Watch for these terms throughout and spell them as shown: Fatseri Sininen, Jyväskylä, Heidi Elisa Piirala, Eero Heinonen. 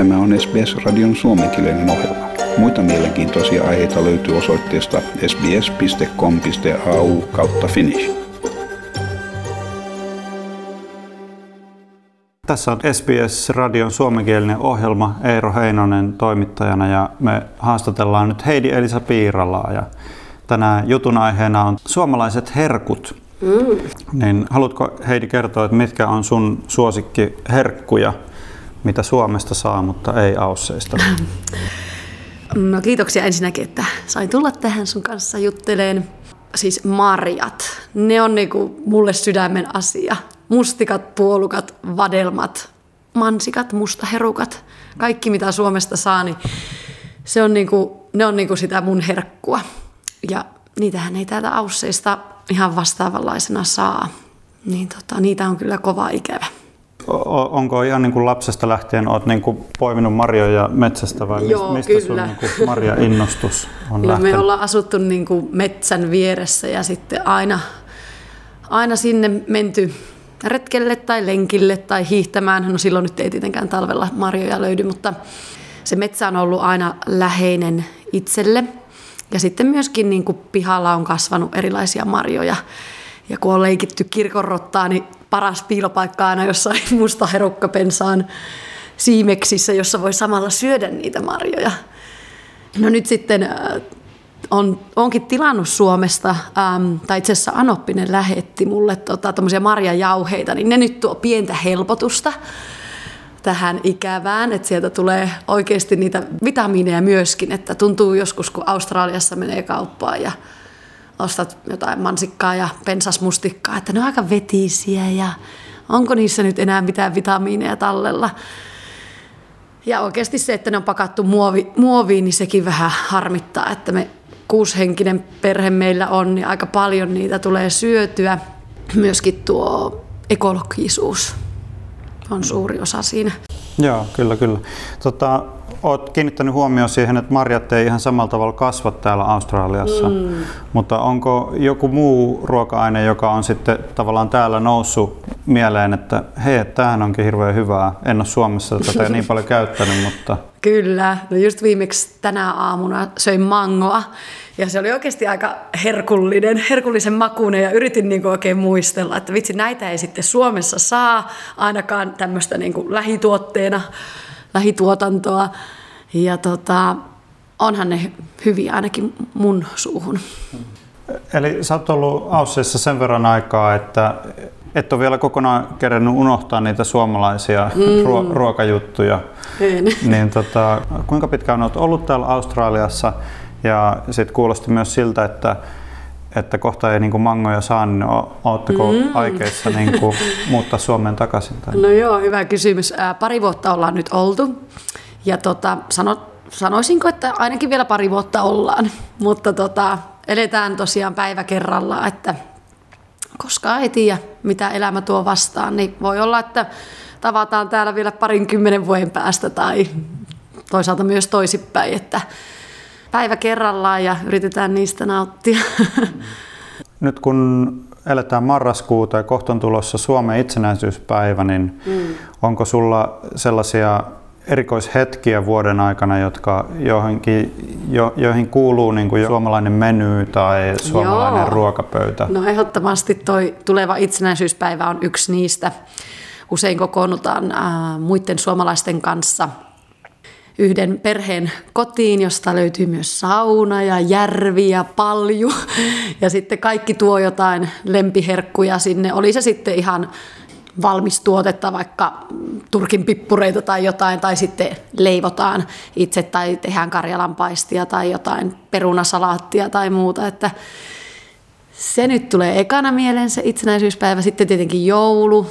Tämä on SBS-radion suomenkielinen ohjelma. Muita mielenkiintoisia aiheita löytyy osoitteesta sbs.com.au/finnish. Tässä on SBS-radion suomenkielinen ohjelma, Eero Heinonen toimittajana, ja me haastatellaan nyt Heidi Elisa Piiralaa. Ja tänään jutun aiheena on suomalaiset herkut. Niin haluatko, Heidi, kertoa, että mitkä on sun suosikkiherkkuja, mitä Suomesta saa, mutta ei Ausseista? No, kiitoksia ensinnäkin, että sain tulla tähän sun kanssa jutteleen. Siis marjat, ne on niinku mulle sydämen asia. Mustikat, puolukat, vadelmat, mansikat, mustaherukat, kaikki mitä Suomesta saa, niin se on niinku, ne on niinku sitä mun herkkua. Ja niitähän ei täältä Ausseista ihan vastaavanlaisena saa. Niin niitä on kyllä kova ikävä. Onko ihan niin kuin lapsesta lähtien olet niin kuin poiminut marjoja metsästä vai mistä kyllä. Sun niin kuin marjainnostus on lähtenyt? Me ollaan asuttu niin kuin metsän vieressä ja sitten aina sinne menty retkelle tai lenkille tai hiihtämään. No silloin nyt ei tietenkään talvella marjoja löydy, mutta se metsä on ollut aina läheinen itselle. Ja sitten myöskin niin kuin pihalla on kasvanut erilaisia marjoja. Ja kun on leikitty kirkonrottaa, niin paras piilopaikka aina jossain mustaherukkapensaan siimeksissä, jossa voi samalla syödä niitä marjoja. No nyt sitten onkin tilannut Suomesta, tai itse asiassa Anoppinen lähetti mulle tommosia marjajauheita, niin ne nyt tuo pientä helpotusta tähän ikävään, että sieltä tulee oikeasti niitä vitamiineja myöskin, että tuntuu joskus, kun Australiassa menee kauppaan ja ostat jotain mansikkaa ja pensasmustikkaa, että ne on aika vetisiä ja onko niissä nyt enää mitään vitamiineja tallella. Ja oikeasti se, että ne on pakattu muoviin, niin sekin vähän harmittaa, että me 6-henkinen perhe meillä on, niin aika paljon niitä tulee syötyä. Myöskin tuo ekologisuus on suuri osa siinä. Joo, kyllä. Olet kiinnittänyt huomioon siihen, että marjat ei ihan samalla tavalla kasva täällä Australiassa, mutta onko joku muu ruoka-aine, joka on sitten tavallaan täällä noussut mieleen, että hei, tämähän onkin hirveän hyvää, en ole Suomessa tätä niin paljon käyttänyt, mutta... Kyllä, no just viimeksi tänä aamuna söin mangoa ja se oli oikeasti aika herkullisen makuinen ja yritin niin kuin oikein muistella, että vitsi, näitä ei sitten Suomessa saa ainakaan tämmöistä niin kuin lähituotteena. Lähituotantoa ja onhan ne hyviä ainakin mun suuhun. Eli sä oot ollut Ausseissa sen verran aikaa, että et ole vielä kokonaan kerennyt unohtaa niitä suomalaisia ruokajuttuja. Niin, kuinka pitkään oot ollut täällä Australiassa ja sit kuulosti myös siltä, että kohta ei niinku mangoja saa, niin ootteko aikeissa niinku muuttaa Suomeen takaisin? Tai? No joo, hyvä kysymys. Pari vuotta ollaan nyt oltu ja sanoisinko, että ainakin vielä pari vuotta ollaan, mutta eletään tosiaan päivä kerrallaan, että koskaan ei tiedä, mitä elämä tuo vastaan, niin voi olla, että tavataan täällä vielä 20 vuoden päästä tai toisaalta myös toisipäin, että päivä kerrallaan ja yritetään niistä nauttia. Nyt kun eletään marraskuuta ja kohta on tulossa Suomen itsenäisyyspäivä, niin onko sulla sellaisia erikoishetkiä vuoden aikana, joihin kuuluu niin kuin suomalainen menu tai suomalainen ruokapöytä? No ehdottomasti toi tuleva itsenäisyyspäivä on yksi niistä. Usein kokoonnutaan muiden suomalaisten kanssa yhden perheen kotiin, josta löytyy myös sauna ja järvi ja palju. Ja sitten kaikki tuo jotain lempiherkkuja sinne. Oli se sitten ihan valmis tuotetta, vaikka turkin pippureita tai jotain, tai sitten leivotaan itse tai tehdään karjalanpaistia tai jotain perunasalaattia tai muuta. Että se nyt tulee ekana mieleen, se itsenäisyyspäivä. Sitten tietenkin joulu.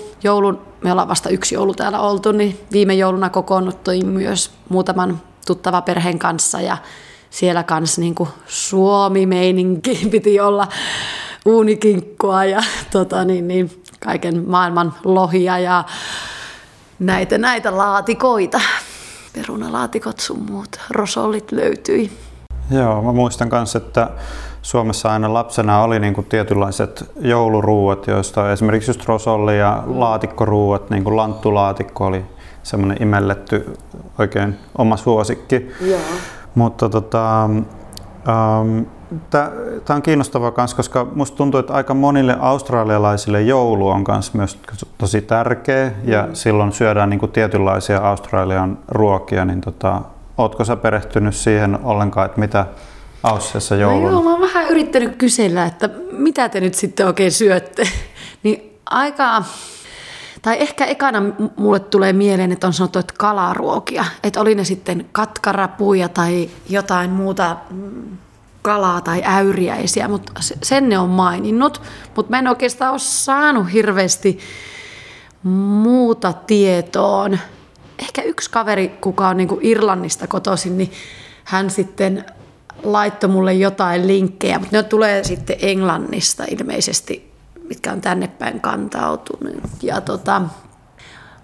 Me ollaan vasta yksi joulu täällä oltu, niin viime jouluna kokoonnuttiin myös muutaman tuttava perheen kanssa ja siellä kanssa niin kuin Suomi-meininki piti olla, uunikinkkua ja kaiken maailman lohia ja näitä laatikoita, perunalaatikot sun muut, rosollit löytyi. Joo, mä muistan kanssa, että Suomessa aina lapsena oli niin kuin tietynlaiset jouluruuat, joista esimerkiksi just rosolli ja laatikkoruuat, niin kuin lanttulaatikko oli semmoinen imelletty oikein oma suosikki. Joo. Mutta tämä on kiinnostavaa myös, koska musta tuntuu, että aika monille australialaisille joulu on myös tosi tärkeä ja silloin syödään niin kuin tietynlaisia Australian ruokia. Niin ootko sä perehtynyt siihen ollenkaan, että mitä Aussiassa joulun? No joo, mä oon vähän yrittänyt kysellä, että mitä te nyt sitten oikein syötte. Niin aika... Tai ehkä ekana mulle tulee mieleen, että on sanottu, että kalaruokia. Että oli ne sitten katkarapuja tai jotain muuta kalaa tai äyriäisiä, mutta sen ne on maininnut. Mutta mä en oikeastaan ole saanut hirveästi muuta tietoon. Ehkä yksi kaveri, kuka on niin kuin Irlannista kotoisin, niin hän sitten laittoi mulle jotain linkkejä. Mutta ne tulee sitten Englannista ilmeisesti, mitkä on tänne päin kantautunut.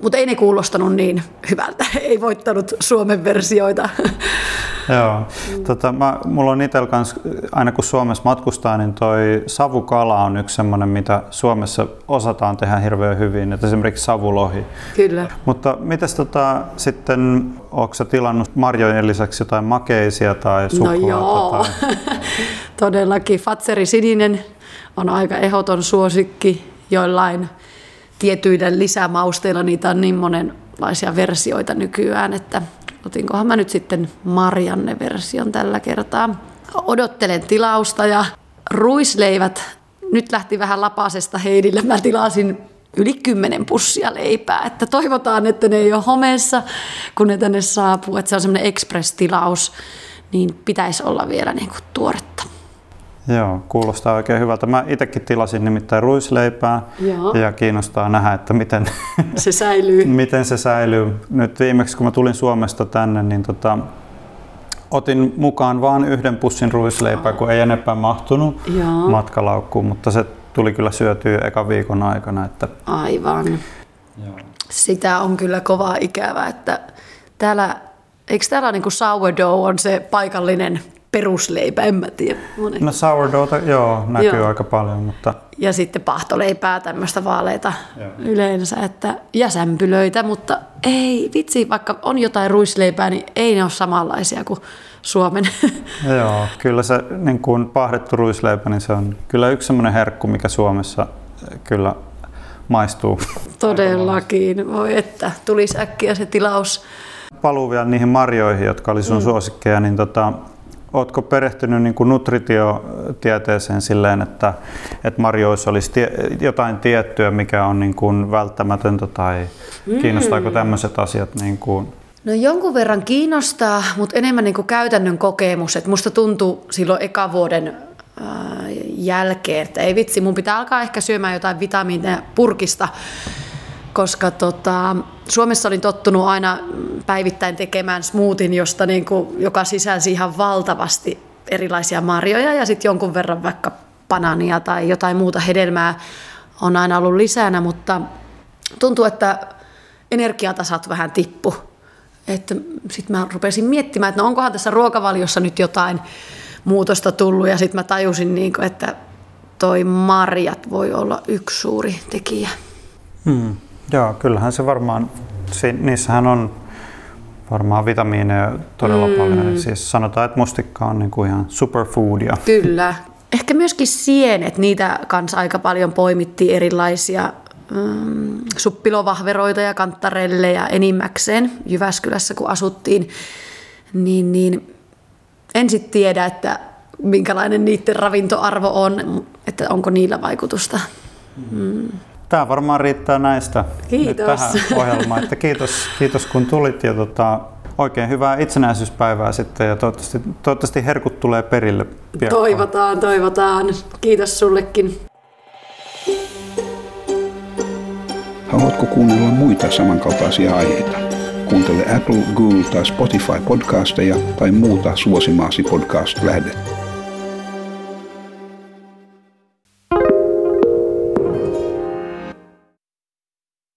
Mutta ei ne kuulostanut niin hyvältä, ei voittanut Suomen versioita. Joo. Mulla on itsellä kans, aina kun Suomessa matkustaa, niin toi savukala on yksi semmoinen, mitä Suomessa osataan tehdä hirveän hyvin, että esimerkiksi savulohi. Kyllä. Mutta mitäs sitten, ootko sä tilannut marjojen lisäksi jotain makeisia tai suklaata? No joo, todellakin Fatseri Sininen on aika ehdoton suosikki, joillain tietyillä lisämausteilla niitä on niin monenlaisia versioita nykyään, että otinkohan mä nyt sitten Marianne-version tällä kertaa. Odottelen tilausta ja ruisleivät, nyt lähti vähän lapasesta Heidille, mä tilasin yli 10 pussia leipää, että toivotaan, että ne ei ole homeessa, kun ne tänne saapuu, että se on semmoinen express-tilaus, niin pitäisi olla vielä niin kuin tuoretta. Joo, kuulostaa oikein hyvältä. Mä itsekin tilasin nimittäin ruisleipää. Joo. Ja kiinnostaa nähdä, että miten se säilyy. Miten se säilyy. Nyt viimeksi kun mä tulin Suomesta tänne, niin otin mukaan vain 1 pussin ruisleipää, kun ei enempää mahtunut matkalaukkuun, mutta se tuli kyllä syötyä ekan viikon aikana. Että... Aivan. Joo. Sitä on kyllä kovaa ikävää, että täällä, eikö täällä niin kuin sourdough on se paikallinen perusleipä, en mä tiedä. No sourdoughta, joo, näkyy aika paljon. Mutta... Ja sitten pahtoleipää, tämmöistä vaaleita yleensä. Että, ja sämpylöitä, mutta ei vitsi, vaikka on jotain ruisleipää, niin ei ne ole samanlaisia kuin Suomen. Joo, kyllä se niin kuin pahdettu ruisleipä, niin se on kyllä yksi semmoinen herkku, mikä Suomessa kyllä maistuu. Todellakin, voi että tulisi äkkiä se tilaus. Paluu vielä niihin marjoihin, jotka oli sun suosikkeja, niin ootko perehtynyt niin kuin nutritiotieteeseen silleen, että marjoissa olisi jotain tiettyä, mikä on niin kuin välttämätöntä tai kiinnostaako tämmöiset asiat? Niin kuin? No jonkun verran kiinnostaa, mutta enemmän niin kuin käytännön kokemus. Et musta tuntuu silloin ekan vuoden jälkeen, että ei vitsi, mun pitää alkaa ehkä syömään jotain vitamiineja purkista. Koska Suomessa olin tottunut aina päivittäin tekemään smoothin, josta niin kuin, joka sisälsi ihan valtavasti erilaisia marjoja ja sitten jonkun verran vaikka banaania tai jotain muuta hedelmää on aina ollut lisänä, mutta tuntuu, että energiatasat vähän tippu. Sitten mä rupesin miettimään, että no onkohan tässä ruokavaliossa nyt jotain muutosta tullut ja sitten mä tajusin, niin kuin, että toi marjat voi olla yksi suuri tekijä. Joo, kyllähän se varmaan, niissähän on varmaan vitamiineja todella paljon. Siis sanotaan, että mustikka on niinku ihan superfoodia. Kyllä. Ehkä myöskin sienet, niitä kanssa aika paljon poimittiin erilaisia suppilovahveroita ja kanttarelleja enimmäkseen Jyväskylässä, kun asuttiin. Niin en sitten tiedä, että minkälainen niiden ravintoarvo on, että onko niillä vaikutusta. Tämä varmaan riittää näistä nyt tähän ohjelmaan. Että kiitos kun tulit ja oikein hyvää itsenäisyyspäivää sitten ja toivottavasti herkut tulee perille piakkoon. Toivotaan. Kiitos sullekin. Haluatko kuunnella muita samankaltaisia aiheita? Kuuntele Apple, Google tai Spotify podcasteja tai muuta suosimaasi podcast-lähdettä.